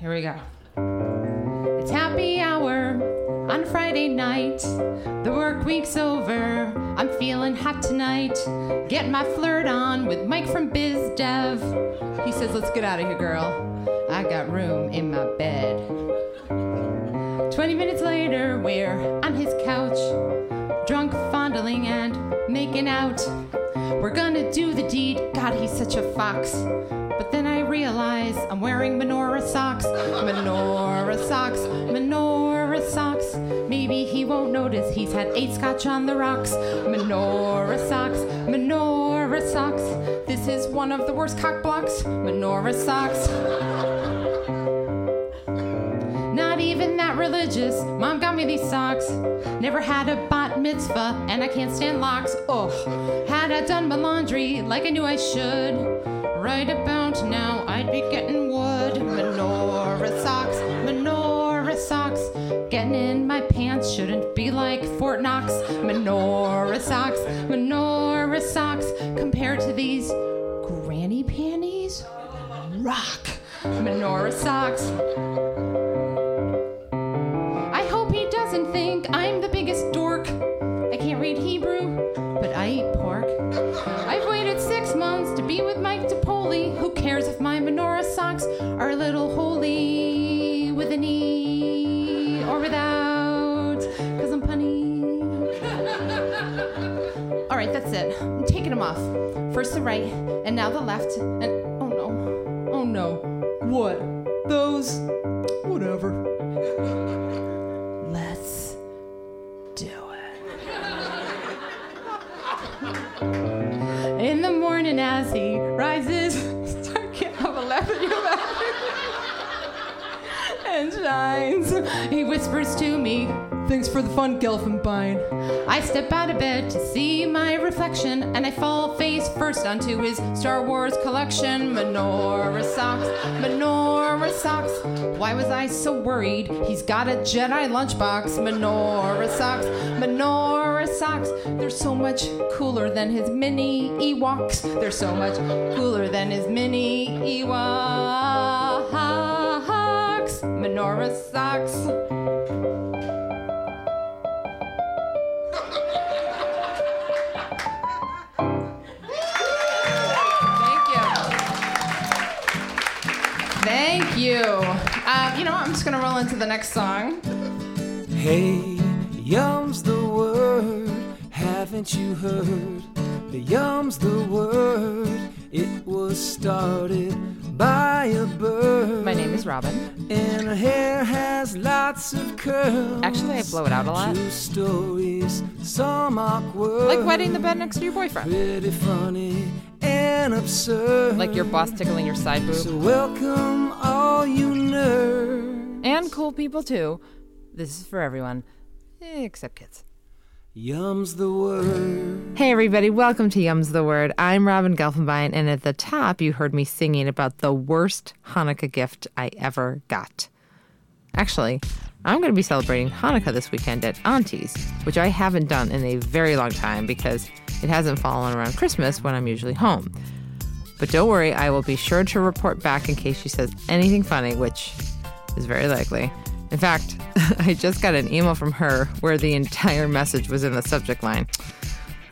Here we go. It's happy hour on Friday night. The work week's over. I'm feeling hot tonight. Get my flirt on with Mike from Biz Dev. He says, let's get out of here, girl. I got room in my bed. 20 minutes later, we're on his couch. Drunk, fondling, and making out. We're gonna do the deed. God, he's such a fox. But then I realize I'm wearing menorah socks. Menorah socks, menorah socks. Maybe he won't notice he's had 8 scotch on the rocks. Menorah socks, menorah socks. This is one of the worst cock blocks. Menorah socks. Not even that religious. Mom got me these socks. Never had a bat mitzvah, and I can't stand locks. Oh, had I done my laundry like I knew I should, right about now, I'd be getting wood. Menorah socks, getting in my pants shouldn't be like Fort Knox. Menorah socks, compared to these granny panties, rock. Menorah socks. I hope he doesn't think I'm the biggest dork. I can't read Hebrew, but I eat pork. I've waited 6 months to be with Mike DiPoli. Who cares if my menorah socks are a little holy with an E or without? Because I'm punny. All right, that's it. I'm taking them off. First the right, and now the left. And oh no. Oh no. What? Those? Whatever. Let's do it. In the morning as he rises, starting of 11 year old, and shines, he whispers to me, thanks for the fun, Gelfenbein. I step out of bed to see my reflection, and I fall face first onto his Star Wars collection. Menorah socks, menorah socks. Why was I so worried? He's got a Jedi lunchbox. Menorah socks, menorah socks. They're so much cooler than his mini Ewoks. They're so much cooler than his mini Ewoks. Menorah socks. Thank you. You know what? I'm just going to roll into the next song. Hey, yum's the word. Haven't you heard? The yum's the word. It was started by a bird. My name is Robin. And her hair has lots of curls. Actually, I blow it out a lot. True stories, some awkward. Like wetting the bed next to your boyfriend. Pretty funny. Absurd. Like your boss tickling your side boob. So welcome all you nerds. And cool people too. This is for everyone, except kids. Yum's the word. Hey everybody, welcome to Yum's the Word. I'm Robin Gelfenbein, and at the top you heard me singing about the worst Hanukkah gift I ever got. Actually, I'm going to be celebrating Hanukkah this weekend at Auntie's, which I haven't done in a very long time because it hasn't fallen around Christmas when I'm usually home. But don't worry, I will be sure to report back in case she says anything funny, which is very likely. In fact, I just got an email from her where the entire message was in the subject line.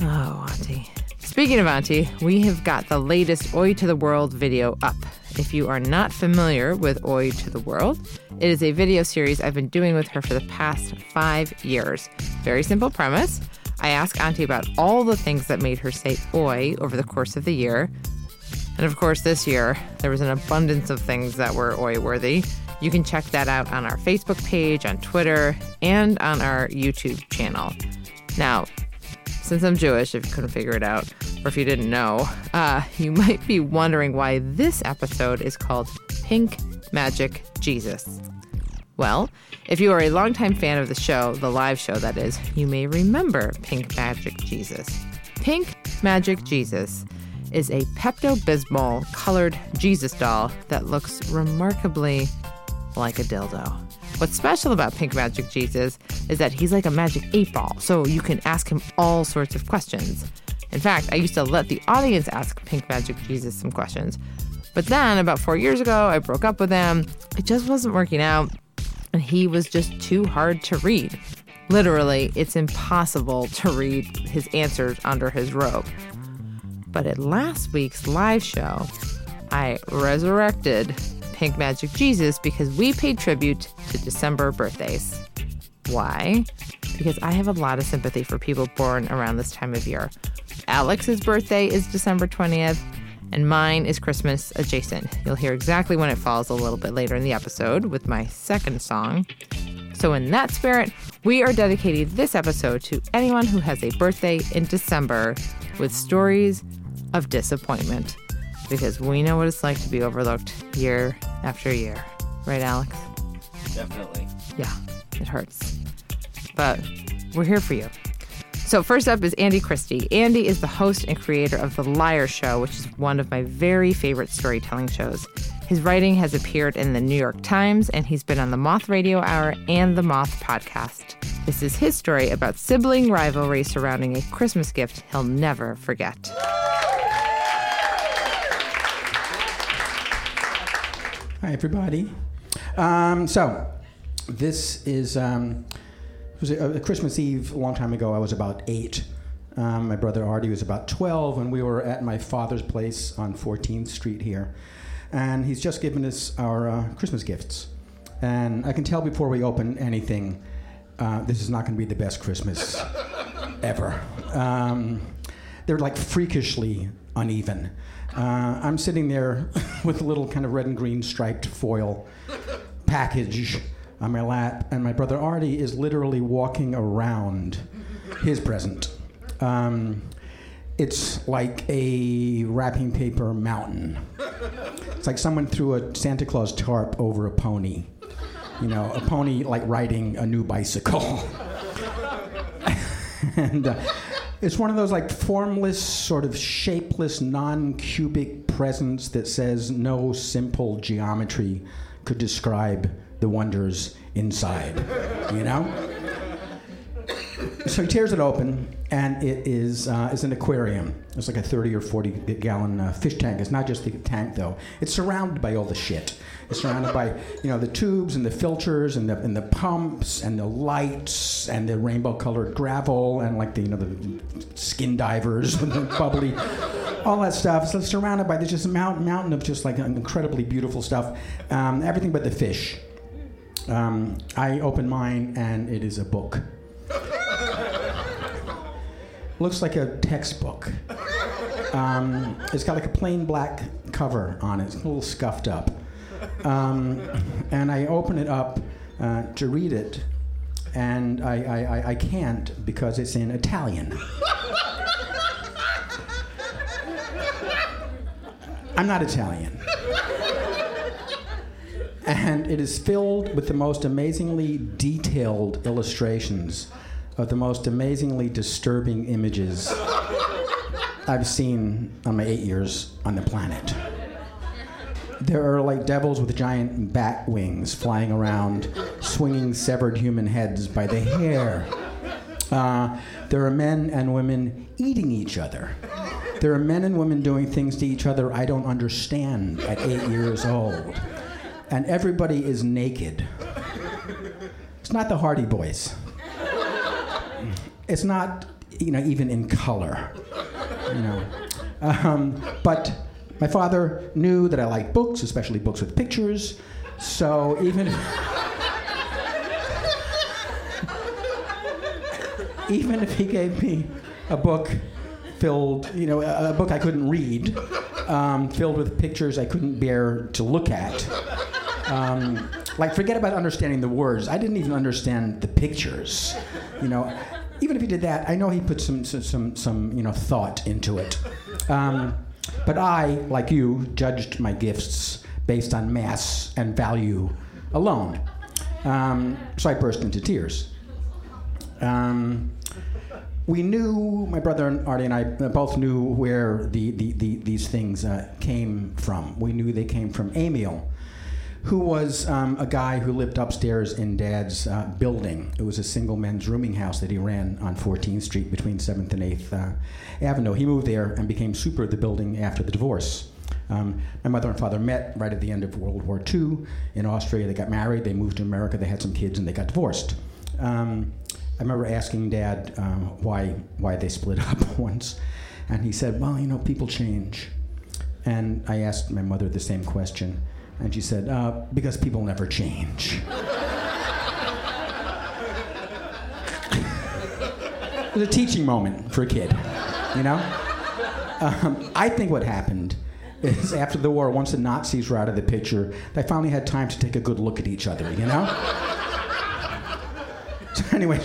Oh, Auntie. Speaking of Auntie, we have got the latest Oi to the World video up. If you are not familiar with Oi to the World, it is a video series I've been doing with her for the past 5 years. Very simple premise. I ask Auntie about all the things that made her say oi over the course of the year. And of course, this year, there was an abundance of things that were oi-worthy. You can check that out on our Facebook page, on Twitter, and on our YouTube channel. Now, since I'm Jewish, if you couldn't figure it out, or if you didn't know, you might be wondering why this episode is called Pink Magic Jesus. Well, if you are a longtime fan of the show, the live show that is, you may remember Pink Magic Jesus. Pink Magic Jesus is a Pepto-Bismol colored Jesus doll that looks remarkably like a dildo. What's special about Pink Magic Jesus is that he's like a magic 8-ball, so you can ask him all sorts of questions. In fact, I used to let the audience ask Pink Magic Jesus some questions, But then about 4 years ago, I broke up with him. It just wasn't working out. And he was just too hard to read. Literally, it's impossible to read his answers under his robe. But at last week's live show, I resurrected Pink Magic Jesus because we paid tribute to December birthdays. Why? Because I have a lot of sympathy for people born around this time of year. Alex's birthday is December 20th, and mine is Christmas adjacent. You'll hear exactly when it falls a little bit later in the episode with my second song. So in that spirit, we are dedicating this episode to anyone who has a birthday in December with stories of disappointment. Because we know what it's like to be overlooked year after year. Right, Alex? Definitely. Yeah, it hurts. But we're here for you. So first up is Andy Christie. Andy is the host and creator of The Liar Show, which is one of my very favorite storytelling shows. His writing has appeared in the New York Times, and he's been on the Moth Radio Hour and the Moth Podcast. This is his story about sibling rivalry surrounding a Christmas gift he'll never forget. Hi, everybody. So this is... It was a Christmas Eve a long time ago. I was about 8. My brother Artie was about 12, and we were at my father's place on 14th Street here. And he's just given us our Christmas gifts. And I can tell before we open anything, this is not going to be the best Christmas ever. They're like freakishly uneven. I'm sitting there with a little kind of red and green striped foil package on my lap, and my brother Artie is literally walking around his present. It's like a wrapping paper mountain. It's like someone threw a Santa Claus tarp over a pony. You know, a pony like riding a new bicycle. And it's one of those like formless, sort of shapeless, non-cubic presents that says no simple geometry could describe the wonders inside, you know? So he tears it open, and it is it's an aquarium. It's like a 30 or 40 gallon fish tank. It's not just the tank, though. It's surrounded by all the shit. It's surrounded by, you know, the tubes and the filters and the pumps and the lights and the rainbow colored gravel and like the, you know, the skin divers with the bubbly, all that stuff. So it's surrounded by this just mountain of just like incredibly beautiful stuff. Everything but the fish. I open mine, and it is a book. Looks like a textbook. It's got like a plain black cover on it. It's a little scuffed up. And I open it up to read it, and I can't because it's in Italian. I'm not Italian. And it is filled with the most amazingly detailed illustrations of the most amazingly disturbing images I've seen on my 8 years on the planet. There are like devils with giant bat wings flying around, swinging severed human heads by the hair. There are men and women eating each other. There are men and women doing things to each other I don't understand at 8 years old. And everybody is naked. It's not the Hardy Boys. It's not, you know, even in color. You know, but my father knew that I liked books, especially books with pictures. So even if he gave me a book filled, you know, a book I couldn't read, filled with pictures I couldn't bear to look at. Like, forget about understanding the words. I didn't even understand the pictures, you know. Even if he did that, I know he put some you know, thought into it. But I, like you, judged my gifts based on mass and value alone. So I burst into tears. We knew, my brother and Artie and I both knew where these things came from. We knew they came from Emil, who was a guy who lived upstairs in Dad's building. It was a single men's rooming house that he ran on 14th Street between 7th and 8th Avenue. He moved there and became super of the building after the divorce. My mother and father met right at the end of World War II in Austria. They got married, they moved to America, they had some kids, and they got divorced. I remember asking Dad why they split up once, and he said, well, you know, people change. And I asked my mother the same question, and she said, because people never change. It was a teaching moment for a kid, you know? I think what happened is after the war, once the Nazis were out of the picture, they finally had time to take a good look at each other, you know? So anyway,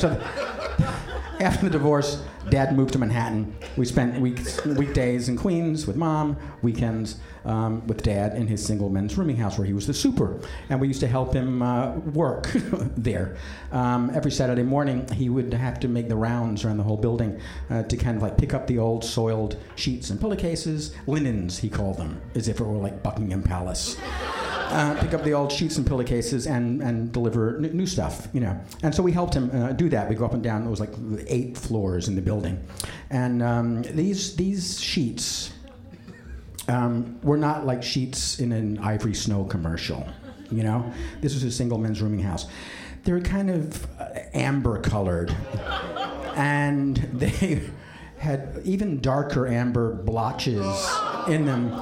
after the divorce, Dad moved to Manhattan. We spent weekdays in Queens with Mom, weekends with Dad in his single men's rooming house where he was the super. And we used to help him work there. Every Saturday morning, he would have to make the rounds around the whole building to kind of like pick up the old soiled sheets and pillowcases, linens, he called them, as if it were like Buckingham Palace. Pick up the old sheets and pillowcases and deliver new stuff, you know. And so we helped him do that. We go up and down. It was like 8 floors in the building. And these sheets were not like sheets in an Ivory Snow commercial, you know. This was a single men's rooming house. They were kind of amber colored. And they had even darker amber blotches in them.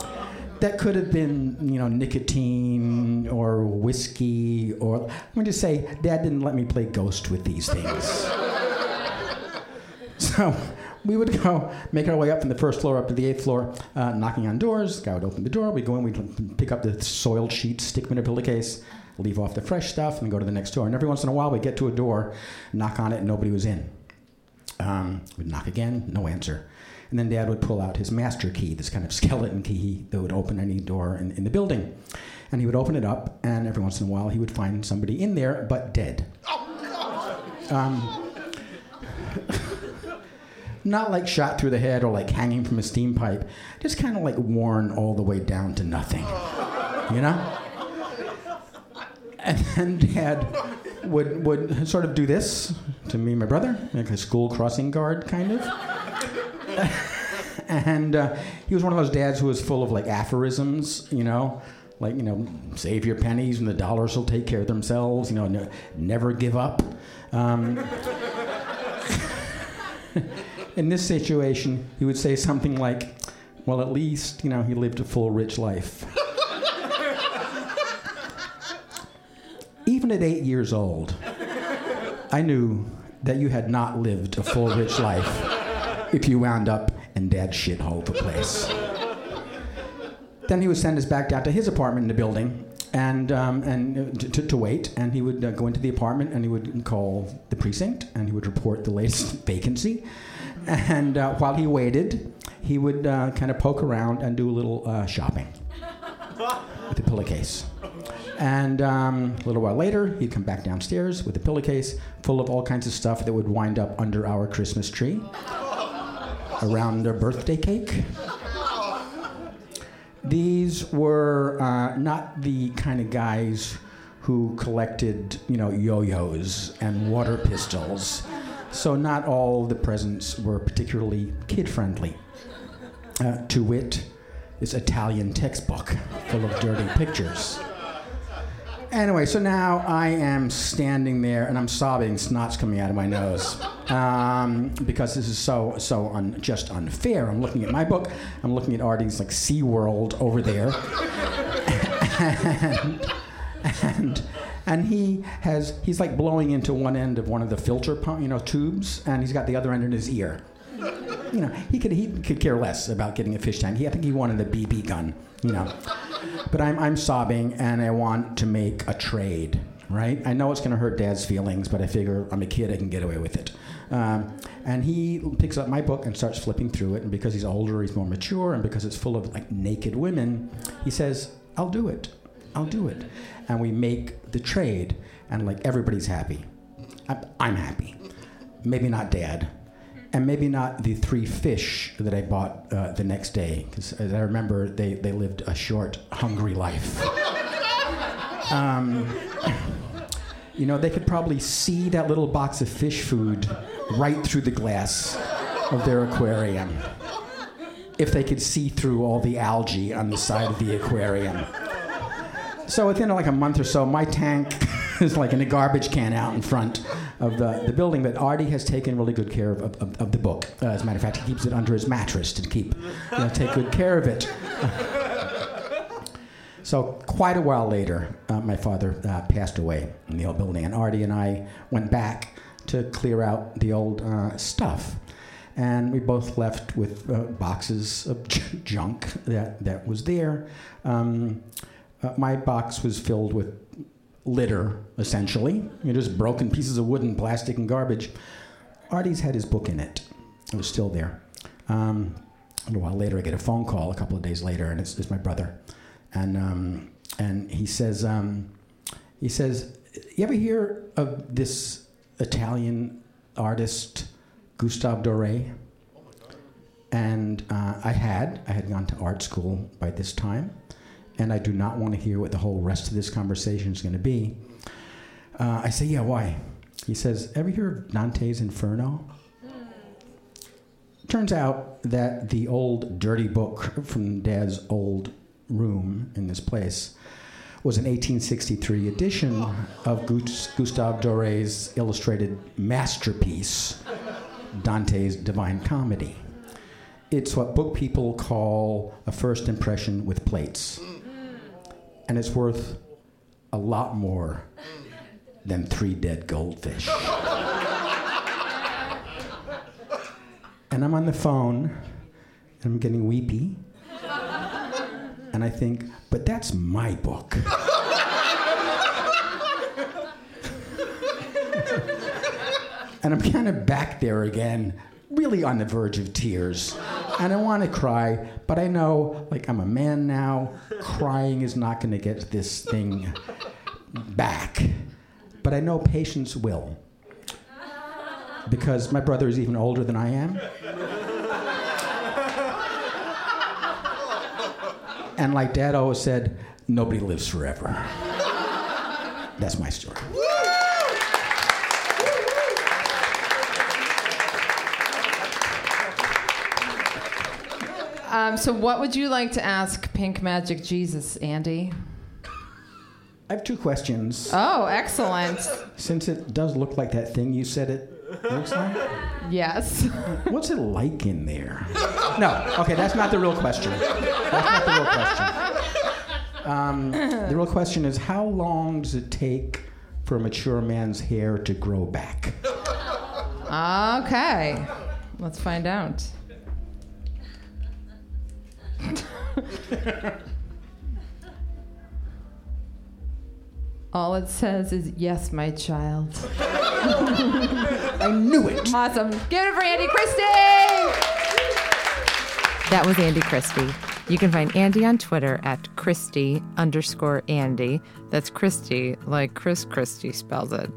That could have been, you know, nicotine or whiskey or... I'm going to say, Dad didn't let me play ghost with these things. So we would go make our way up from the first floor up to the 8th floor, knocking on doors. The guy would open the door. We'd go in. We'd pick up the soiled sheets, stick them in a pillowcase, leave off the fresh stuff, and go to the next door. And every once in a while, we'd get to a door, knock on it, and nobody was in. We'd knock again. No answer. And then Dad would pull out his master key, this kind of skeleton key that would open any door in the building. And he would open it up, and every once in a while he would find somebody in there, but dead. Not like shot through the head or like hanging from a steam pipe, just kind of like worn all the way down to nothing, you know? And then Dad would sort of do this to me and my brother, like a school crossing guard kind of. And he was one of those dads who was full of like aphorisms, you know, like, you know, save your pennies and the dollars will take care of themselves, you know, never give up. In this situation, he would say something like, well, at least, you know, he lived a full, rich life. Even at 8 years old, I knew that you had not lived a full, rich life. If you wound up in Dad's shithole of a place. Then he would send us back down to his apartment in the building and to wait. And he would go into the apartment and he would call the precinct and he would report the latest vacancy. And while he waited, he would kind of poke around and do a little shopping with a pillowcase. And a little while later, he'd come back downstairs with a pillowcase full of all kinds of stuff that would wind up under our Christmas tree. Around a birthday cake. These were not the kind of guys who collected, you know, yo-yos and water pistols. So not all the presents were particularly kid-friendly. To wit, this Italian textbook full of dirty pictures. Anyway, so now I am standing there, and I'm sobbing, snot's coming out of my nose, because this is so unfair. I'm looking at my book. I'm looking at Artie's, like, SeaWorld over there. And he's like blowing into one end of one of the filter pump, you know, tubes, and he's got the other end in his ear. You know, he could care less about getting a fish tank. I think he wanted a BB gun, you know. But I'm sobbing, and I want to make a trade, right? I know it's going to hurt Dad's feelings, but I figure I'm a kid, I can get away with it. And he picks up my book and starts flipping through it, and because he's older, he's more mature, and because it's full of, like, naked women, he says, I'll do it. And we make the trade, and, like, everybody's happy. I'm happy. Maybe not Dad. And maybe not the 3 fish that I bought the next day, because as I remember, they lived a short, hungry life. You know, they could probably see that little box of fish food right through the glass of their aquarium. if they could see through all the algae on the side of the aquarium. So within like a month or so, my tank is like in a garbage can out in front of the building. But Artie has taken really good care of the book. As a matter of fact, he keeps it under his mattress to take good care of it. So quite a while later, my father passed away in the old building. And Artie and I went back to clear out the old stuff. And we both left with boxes of junk that was there. My box was filled with litter, essentially. Just broken pieces of wood and plastic and garbage. Artie's had his book in it. It was still there. A while later, I get a phone call a couple of days later, and it's my brother. And he says, you ever hear of this Italian artist, Gustave Doré? Oh my God. And I had gone to art school by this time. And I do not want to hear what the whole rest of this conversation is going to be. I say, yeah, why? He says, ever hear of Dante's Inferno? Turns out that the old dirty book from Dad's old room in this place was an 1863 edition of Gustave Doré's illustrated masterpiece, Dante's Divine Comedy. It's what book people call a first impression with plates. And it's worth a lot more than 3 dead goldfish. And I'm on the phone, and I'm getting weepy. And I think, but that's my book. And I'm kind of back there again, really on the verge of tears. And I want to cry, but I know, like, I'm a man now. Crying is not going to get this thing back. But I know patience will. Because my brother is even older than I am. And like Dad always said, nobody lives forever. That's my story. So what would you like to ask Pink Magic Jesus, Andy? I have 2 questions. Oh, excellent. Since it does look like that thing you said it looks like? Yes. What's it like in there? No, okay, that's not the real question. That's not the real question. The real question is, how long does it take for a mature man's hair to grow back? Okay, let's find out. All it says is, yes, my child. I knew it. Awesome. Give it for Andy Christie. That was Andy Christie. You can find Andy on Twitter at Christie_Andy. That's Christie, like Chris Christie spells it.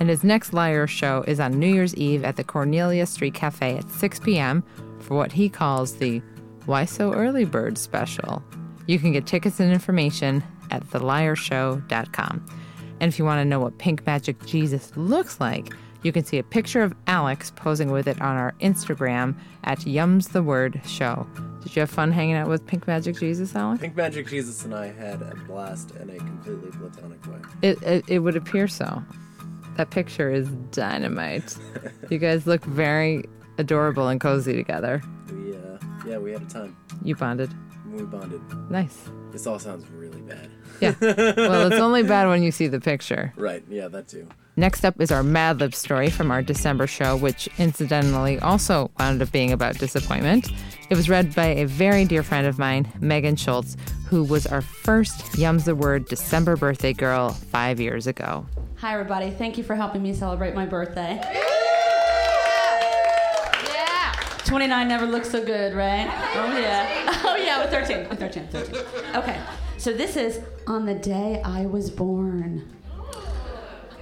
And his next Liar show is on New Year's Eve at the Cornelia Street Cafe at 6 p.m. for what he calls the Why So Early Bird special. You can get tickets and information at theliarshow.com. And if you want to know what Pink Magic Jesus looks like, you can see a picture of Alex posing with it on our Instagram at yumsthewordshow. Did you have fun hanging out with Pink Magic Jesus, Alex? Pink Magic Jesus and I had a blast in a completely platonic way. It would appear so. That picture is dynamite. You guys look very adorable and cozy together. Yeah, we had a time. You bonded. We bonded. Nice. This all sounds really bad. Yeah. Well, it's only bad when you see the picture. Right. Yeah, that too. Next up is our Mad Lib story from our December show, which incidentally also wound up being about disappointment. It was read by a very dear friend of mine, Megan Schultz, who was our first Yums the Word December birthday girl 5 years ago. Hi, everybody. Thank you for helping me celebrate my birthday. 29 never looks so good, right? Oh, yeah. Oh, yeah, with 13. With 13. 13. Okay. So this is on the day I was born.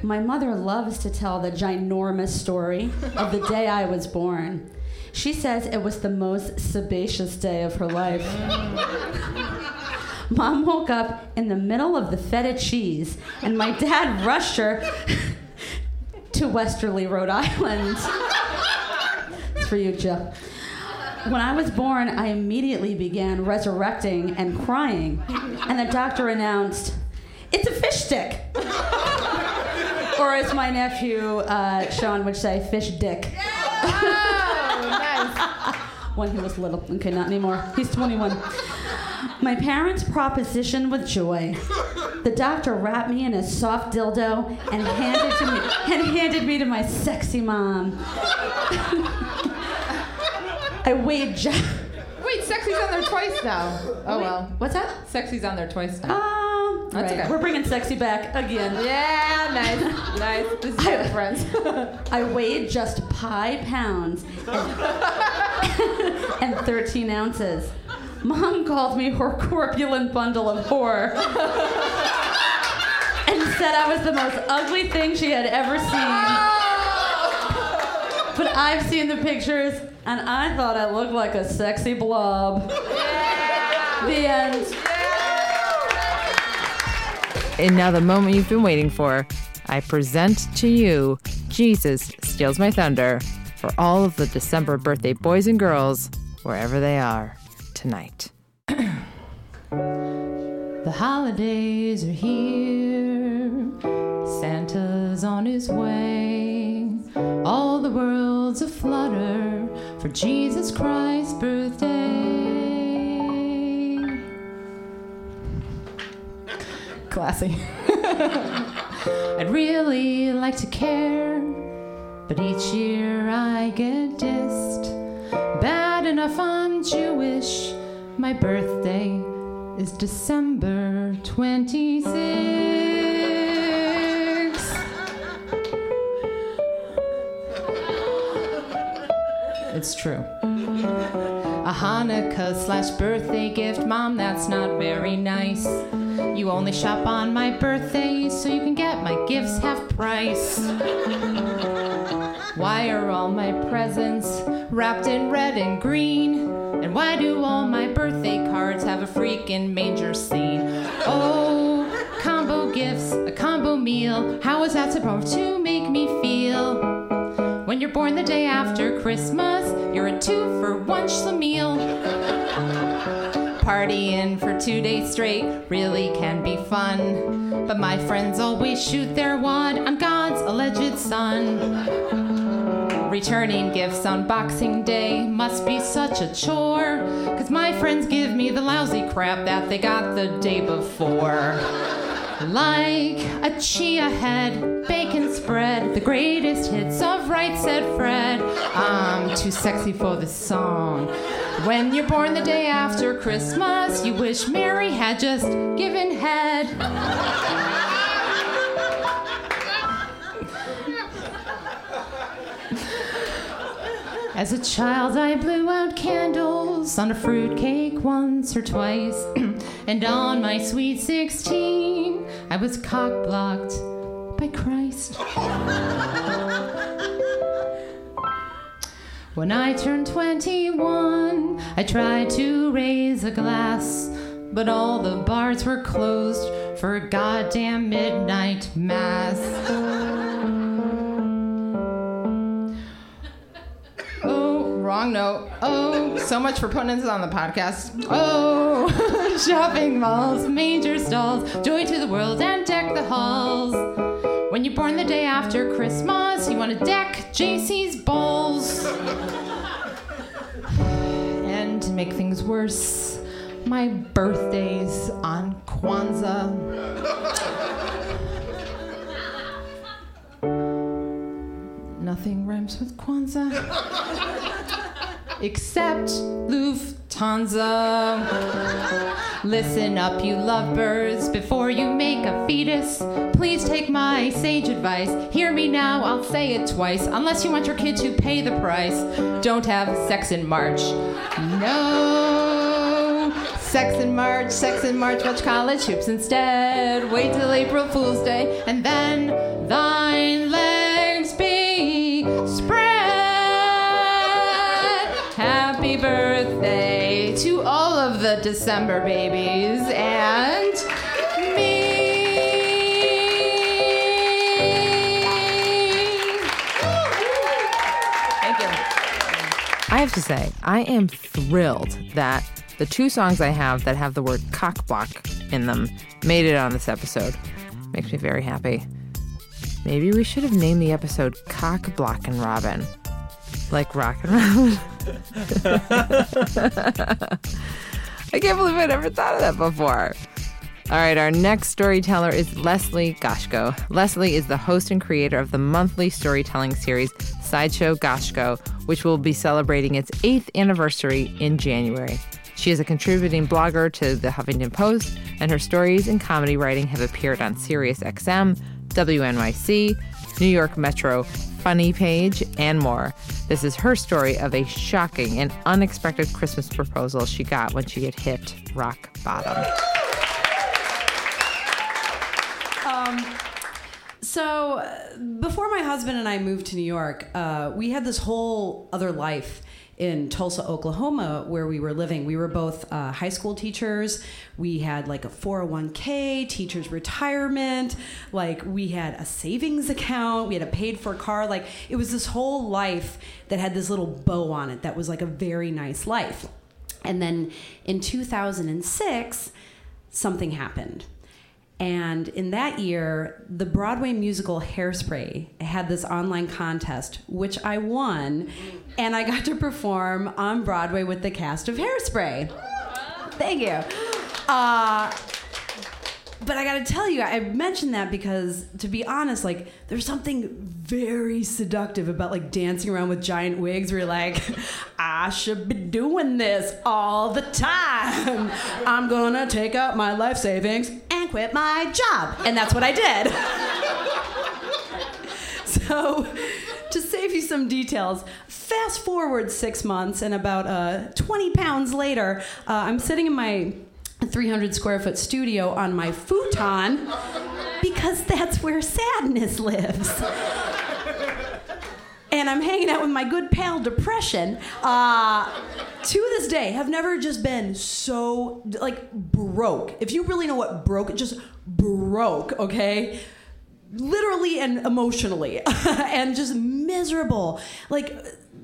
My mother loves to tell the ginormous story of the day I was born. She says it was the most sebaceous day of her life. Mom woke up in the middle of the feta cheese, and my dad rushed her to Westerly, Rhode Island. For you, Jill. When I was born, I immediately began resurrecting and crying, and the doctor announced, "It's a fish stick." Or as my nephew, Sean, would say, fish dick. Oh, nice. When he was little. Okay, not anymore. He's 21. My parents propositioned with joy. The doctor wrapped me in a soft dildo and handed me to my sexy mom. I weighed Wait, sexy's on there twice now. Oh, wait, well. What's that? Sexy's on there twice now. That's right. Okay. We're bringing sexy back again. Yeah, nice. Nice. This is good, friends. I weighed just 5 pounds and 13 ounces. Mom called me her corpulent bundle of horror and said I was the most ugly thing she had ever seen. Oh! But I've seen the pictures, and I thought I looked like a sexy blob. Yeah! The end. Yeah! And now the moment you've been waiting for. I present to you Jesus Steals My Thunder for all of the December birthday boys and girls, wherever they are. Tonight. The holidays are here. Santa's on his way. All the world's aflutter for Jesus Christ's birthday. Classy. I'd really like to care, but each year I get dissed. Bad enough I'm Jewish. My birthday is December 26. It's true. A Hanukkah/birthday gift. Mom, that's not very nice. You only shop on my birthday, so you can get my gifts half price. Why are all my presents wrapped in red and green? And why do all my birthday cards have a freaking manger scene? Oh, combo gifts, a combo meal. How is that supposed to make me feel? When you're born the day after Christmas, you're a 2-for-1 schlemiel. Partying for 2 days straight really can be fun. But my friends always shoot their wad on God's alleged son. Returning gifts on Boxing Day must be such a chore, 'cause my friends give me the lousy crap that they got the day before. Like a chia head, bacon spread, the greatest hits of Right Said Fred. I'm too sexy for this song. When you're born the day after Christmas, you wish Mary had just given head. As a child, I blew out candles on a fruitcake once or twice. And on my sweet 16, I was cock-blocked by Christ. When I turned 21, I tried to raise a glass, but all the bars were closed for a goddamn midnight mass. Wrong note. Oh, so much for putting this on the podcast. Oh, shopping malls, manger stalls, joy to the world and deck the halls. When you're born the day after Christmas, you want to deck JC's balls. And to make things worse, my birthday's on Kwanzaa. Nothing rhymes with Kwanzaa. Except Lufthansa. Listen up, you lovebirds, before you make a fetus. Please take my sage advice. Hear me now, I'll say it twice. Unless you want your kid to pay the price. Don't have sex in March. No. Sex in March, watch college hoops instead. Wait till April Fool's Day, and then thine legs be spread. Happy birthday to all of the December babies and me. Thank you. I have to say, I am thrilled that the two songs I have that have the word cockblock in them made it on this episode. Makes me very happy. Maybe we should have named the episode Cock, Block, and Robin. Like Rock and Robin. I can't believe I never thought of that before. All right, our next storyteller is Leslie Goshko. Leslie is the host and creator of the monthly storytelling series Sideshow Goshko, which will be celebrating its 8th anniversary in January. She is a contributing blogger to the Huffington Post, and her stories and comedy writing have appeared on SiriusXM, WNYC, New York Metro, Funny Page, and more. This is her story of a shocking and unexpected Christmas proposal she got when she had hit rock bottom. So before my husband and I moved to New York, we had this whole other life in Tulsa, Oklahoma, where we were living. We were both high school teachers. We had like a 401k, teacher's retirement. Like we had a savings account. We had a paid for car. Like it was this whole life that had this little bow on it that was like a very nice life. And then in 2006, something happened. And in that year, the Broadway musical Hairspray had this online contest, which I won, and I got to perform on Broadway with the cast of Hairspray. Thank you. But I gotta tell you, I mentioned that because, to be honest, like there's something very seductive about like dancing around with giant wigs where you're like, I should be doing this all the time. I'm gonna take out my life savings and quit my job. And that's what I did. So, to save you some details, fast forward 6 months and about 20 pounds later, I'm sitting in my 300 square foot studio on my futon because that's where sadness lives. And I'm hanging out with my good pal Depression. To this day, have never just been so, like, broke. If you really know what broke, just broke, okay? Literally and emotionally. And just miserable. Like,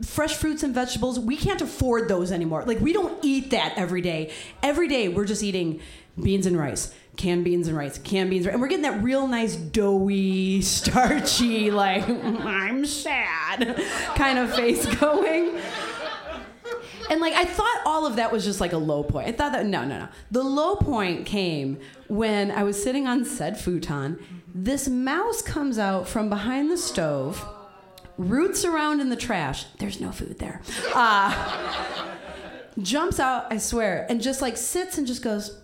fresh fruits and vegetables, we can't afford those anymore. Like, we don't eat that every day. Every day, we're just eating beans and rice, canned beans and rice, canned beans and rice. And we're getting that real nice, doughy, starchy, like, I'm sad kind of face going. And, like, I thought all of that was just, like, a low point. I thought that, no. The low point came when I was sitting on said futon. This mouse comes out from behind the stove, roots around in the trash. There's no food there. Jumps out, I swear, and just like sits and just goes,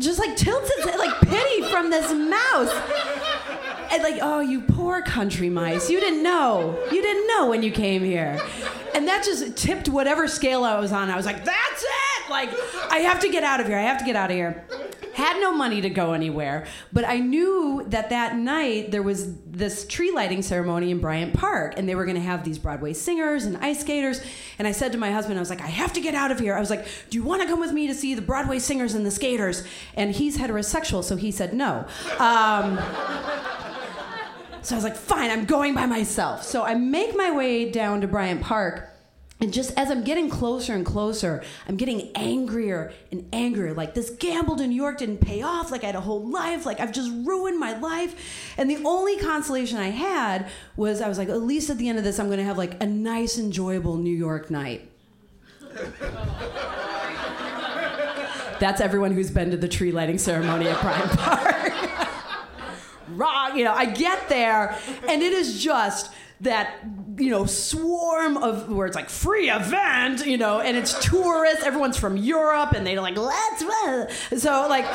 just like tilts its head, like pity from this mouse. And like, oh, you poor country mice. You didn't know. You didn't know when you came here. And that just tipped whatever scale I was on. I was like, that's it. Like, I have to get out of here. Had no money to go anywhere, but I knew that that night there was this tree lighting ceremony in Bryant Park, and they were going to have these Broadway singers and ice skaters. And I said to my husband, I was like, I have to get out of here. I was like, do you want to come with me to see the Broadway singers and the skaters? And he's heterosexual, so he said no. So I was like, fine, I'm going by myself. So I make my way down to Bryant Park. And just as I'm getting closer and closer, I'm getting angrier and angrier. Like, this gamble to New York didn't pay off. Like, I had a whole life. Like, I've just ruined my life. And the only consolation I had was I was like, at least at the end of this, I'm going to have, like, a nice, enjoyable New York night. That's everyone who's been to the tree lighting ceremony at Bryant Park. Wrong. You know, I get there, and it is just that, you know, swarm of where it's like free event, you know, and it's tourists, everyone's from Europe, and they're like, let's. So, like,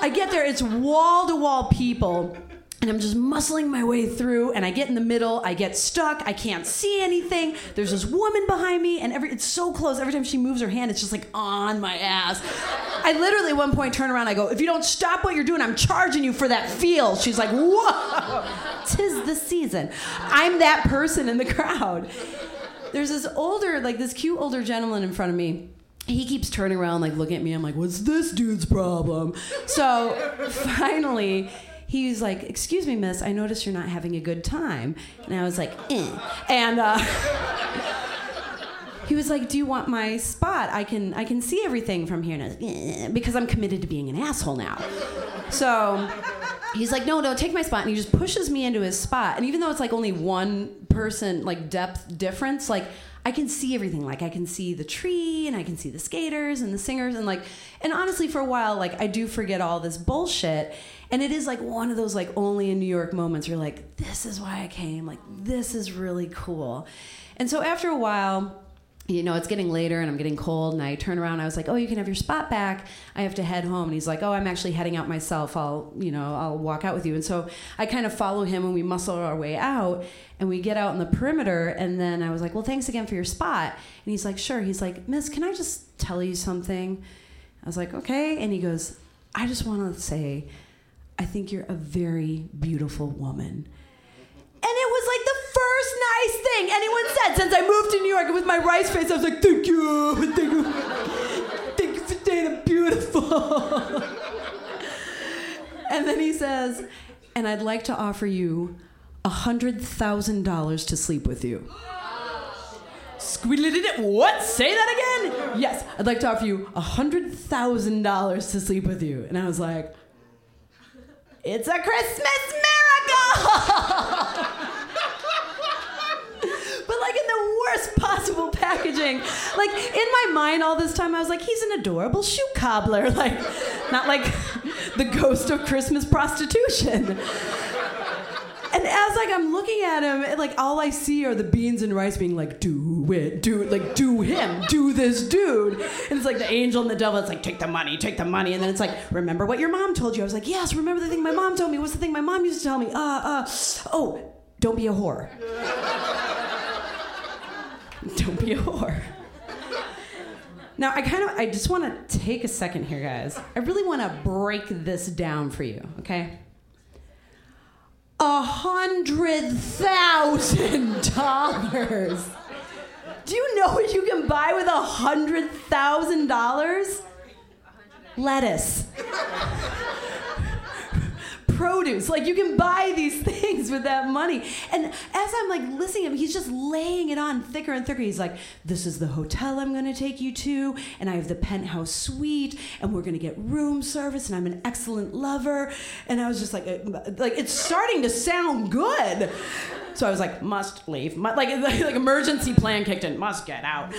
I get there, it's wall-to-wall people, and I'm just muscling my way through, and I get in the middle, I get stuck, I can't see anything, there's this woman behind me, and it's so close, every time she moves her hand, it's just like on my ass. I literally at one point turn around, I go, if you don't stop what you're doing, I'm charging you for that feel. She's like, whoa, 'tis the season. I'm that person in the crowd. There's this older, like this cute older gentleman in front of me. He keeps turning around, like looking at me, I'm like, what's this dude's problem? So finally, he's like, excuse me, miss, I notice you're not having a good time. And I was like, eh. And He was like, do you want my spot? I can see everything from here. And I was like, because I'm committed to being an asshole now. So he's like, no, take my spot. And he just pushes me into his spot. And even though it's like only one person, like depth difference, like I can see everything. Like I can see the tree and I can see the skaters and the singers. And like, and honestly for a while, like I do forget all this bullshit. And it is like one of those like only in New York moments where you're like, this is why I came. Like, this is really cool. And so after a while, you know, it's getting later and I'm getting cold and I turn around and I was like, oh, you can have your spot back. I have to head home. And he's like, oh, I'm actually heading out myself. I'll walk out with you. And so I kind of follow him and we muscle our way out and we get out in the perimeter. And then I was like, well, thanks again for your spot. And he's like, sure. He's like, miss, can I just tell you something? I was like, okay. And he goes, I just want to say, I think you're a very beautiful woman. And it was like the first nice thing anyone said since I moved to New York. And with my rice face, I was like, thank you. Thank you for being beautiful. And then he says, and I'd like to offer you $100,000 to sleep with you. What? Say that again? Yes, I'd like to offer you $100,000 to sleep with you. And I was like, it's a Christmas miracle! But like in the worst possible packaging. Like in my mind all this time I was like, he's an adorable shoe cobbler. Like, not like the ghost of Christmas prostitution. And as like I'm looking at him, and like all I see are the beans and rice being like, do it, dude, like do him, do this dude. And it's like the angel and the devil, it's like, take the money. And then it's like, remember what your mom told you. I was like, yes, remember the thing my mom told me. What's the thing my mom used to tell me? Oh, don't be a whore. Don't be a whore. Now, I just want to take a second here, guys. I really want to break this down for you, okay? $100,000. Do you know what you can buy with $100,000? Lettuce. Produce. Like, you can buy these things with that money. And as I'm like listening to him, he's just laying it on thicker and thicker. He's like, this is the hotel I'm going to take you to, and I have the penthouse suite, and we're going to get room service, and I'm an excellent lover. And I was just like it's starting to sound good. So I was like, must leave. Like emergency plan kicked in. Must get out.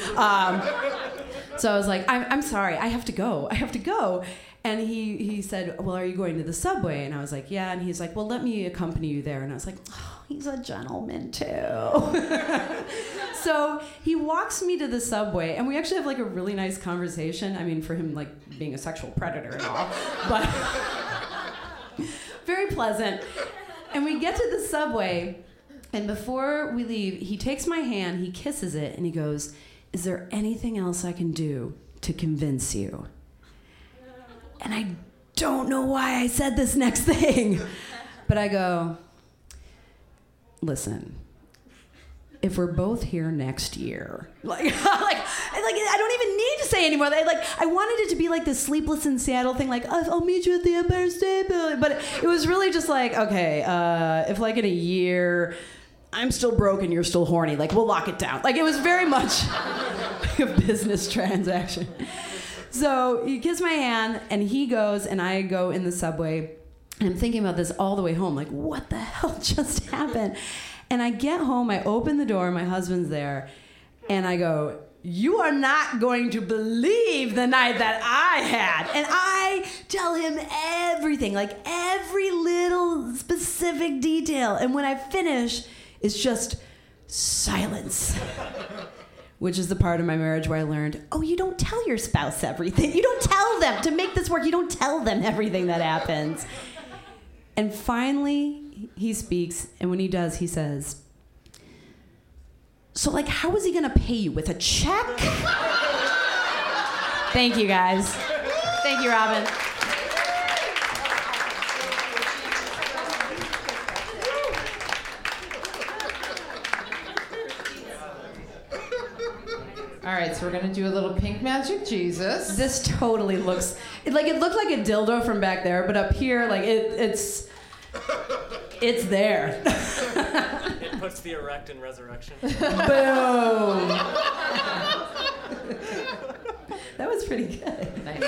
So I was like, I'm sorry. I have to go. And he said, well, are you going to the subway? And I was like, yeah. And he's like, well, let me accompany you there. And I was like, oh, he's a gentleman too. So he walks me to the subway, and we actually have like a really nice conversation. I mean, for him like being a sexual predator and all, but very pleasant. And we get to the subway, and before we leave, he takes my hand, he kisses it, and he goes, is there anything else I can do to convince you? And I don't know why I said this next thing, but I go, listen, if we're both here next year, I don't even need to say anymore. I wanted it to be like the Sleepless in Seattle thing, like, I'll meet you at the Empire State Building. But it was really just like, okay, if like in a year, I'm still broke and you're still horny, like we'll lock it down. Like it was very much like a business transaction. So he kissed my hand, and he goes, and I go in the subway, and I'm thinking about this all the way home, like, what the hell just happened? And I get home, I open the door, my husband's there, and I go, you are not going to believe the night that I had. And I tell him everything, like every little specific detail. And when I finish, it's just silence. Which is the part of my marriage where I learned, oh, you don't tell your spouse everything. You don't tell them. To make this work, you don't tell them everything that happens. And finally, he speaks, and when he does, he says, so, like, how is he going to pay you? With a check? Thank you, guys. Thank you, Robin. All right, so we're going to do a little pink magic Jesus. This totally looks... It looked like a dildo from back there, but up here, like, it's there. Puts the erect in resurrection. Boom! That was pretty good. Nice.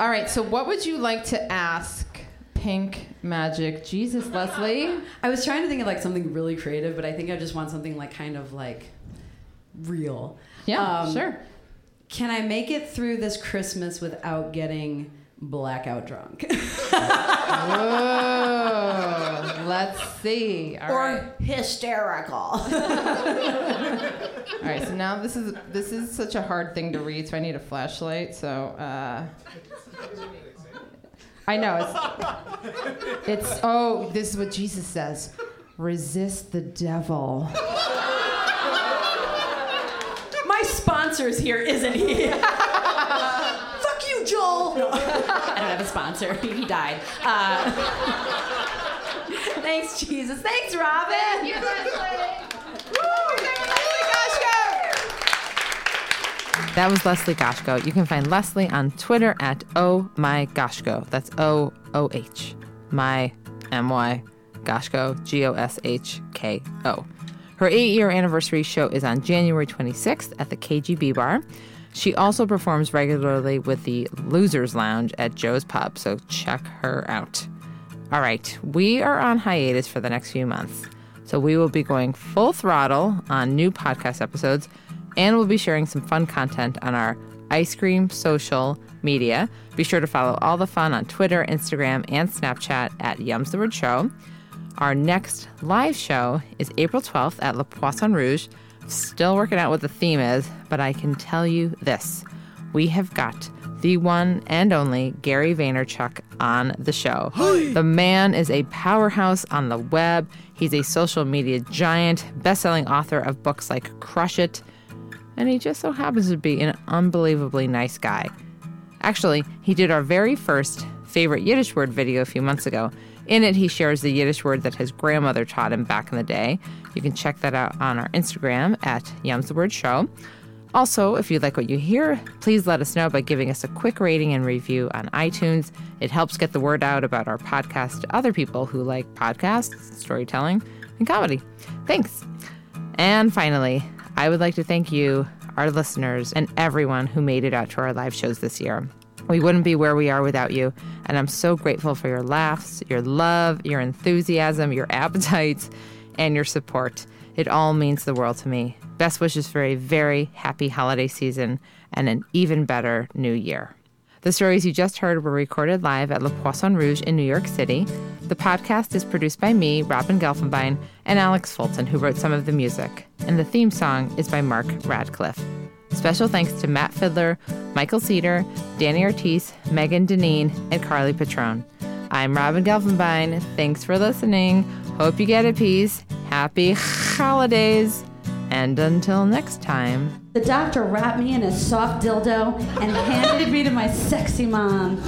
All right, so what would you like to ask Pink Magic Jesus, Leslie? I was trying to think of like something really creative, but I think I just want something like kind of like real. Yeah, sure. Can I make it through this Christmas without getting blackout drunk? Whoa, let's see. All right. Hysterical. All right, so now this is such a hard thing to read, so I need a flashlight. So I know it's oh, this is what Jesus says. Resist the devil. My sponsor's here, isn't he? Fuck you, Joel. No. I don't have a sponsor. He died. Thanks, Jesus. Thanks, Robin. Thank you, Leslie. That was Leslie Goshko. You can find Leslie on Twitter at ohmygoshko. That's OOH. My MY Goshko GOSHKO. Her 8-year anniversary show is on January 26th at the KGB Bar. She also performs regularly with the Losers Lounge at Joe's Pub, so check her out. All right, we are on hiatus for the next few months, so we will be going full throttle on new podcast episodes, and we'll be sharing some fun content on our Ice Cream social media. Be sure to follow all the fun on Twitter, Instagram, and Snapchat at Yums the Word Show. Our next live show is April 12th at Le Poisson Rouge. Still working out what the theme is, but I can tell you this. We have got the one and only Gary Vaynerchuk on the show. The man is a powerhouse on the web. He's a social media giant, best-selling author of books like Crush It, and he just so happens to be an unbelievably nice guy. Actually, he did our very first favorite Yiddish word video a few months ago. In it, he shares the Yiddish word that his grandmother taught him back in the day. You can check that out on our Instagram at Yums the Word Show. Also, if you like what you hear, please let us know by giving us a quick rating and review on iTunes. It helps get the word out about our podcast to other people who like podcasts, storytelling, and comedy. Thanks. And finally, I would like to thank you, our listeners, and everyone who made it out to our live shows this year. We wouldn't be where we are without you, and I'm so grateful for your laughs, your love, your enthusiasm, your appetites, and your support. It all means the world to me. Best wishes for a very happy holiday season and an even better new year. The stories you just heard were recorded live at Le Poisson Rouge in New York City. The podcast is produced by me, Robin Gelfenbein, and Alex Fulton, who wrote some of the music. And the theme song is by Mark Radcliffe. Special thanks to Matt Fiddler, Michael Cedar, Danny Ortiz, Megan Deneen, and Carly Patron. I'm Robin Gelfenbein. Thanks for listening. Hope you get a piece. Happy holidays. And until next time. The doctor wrapped me in a soft dildo and handed me to my sexy mom.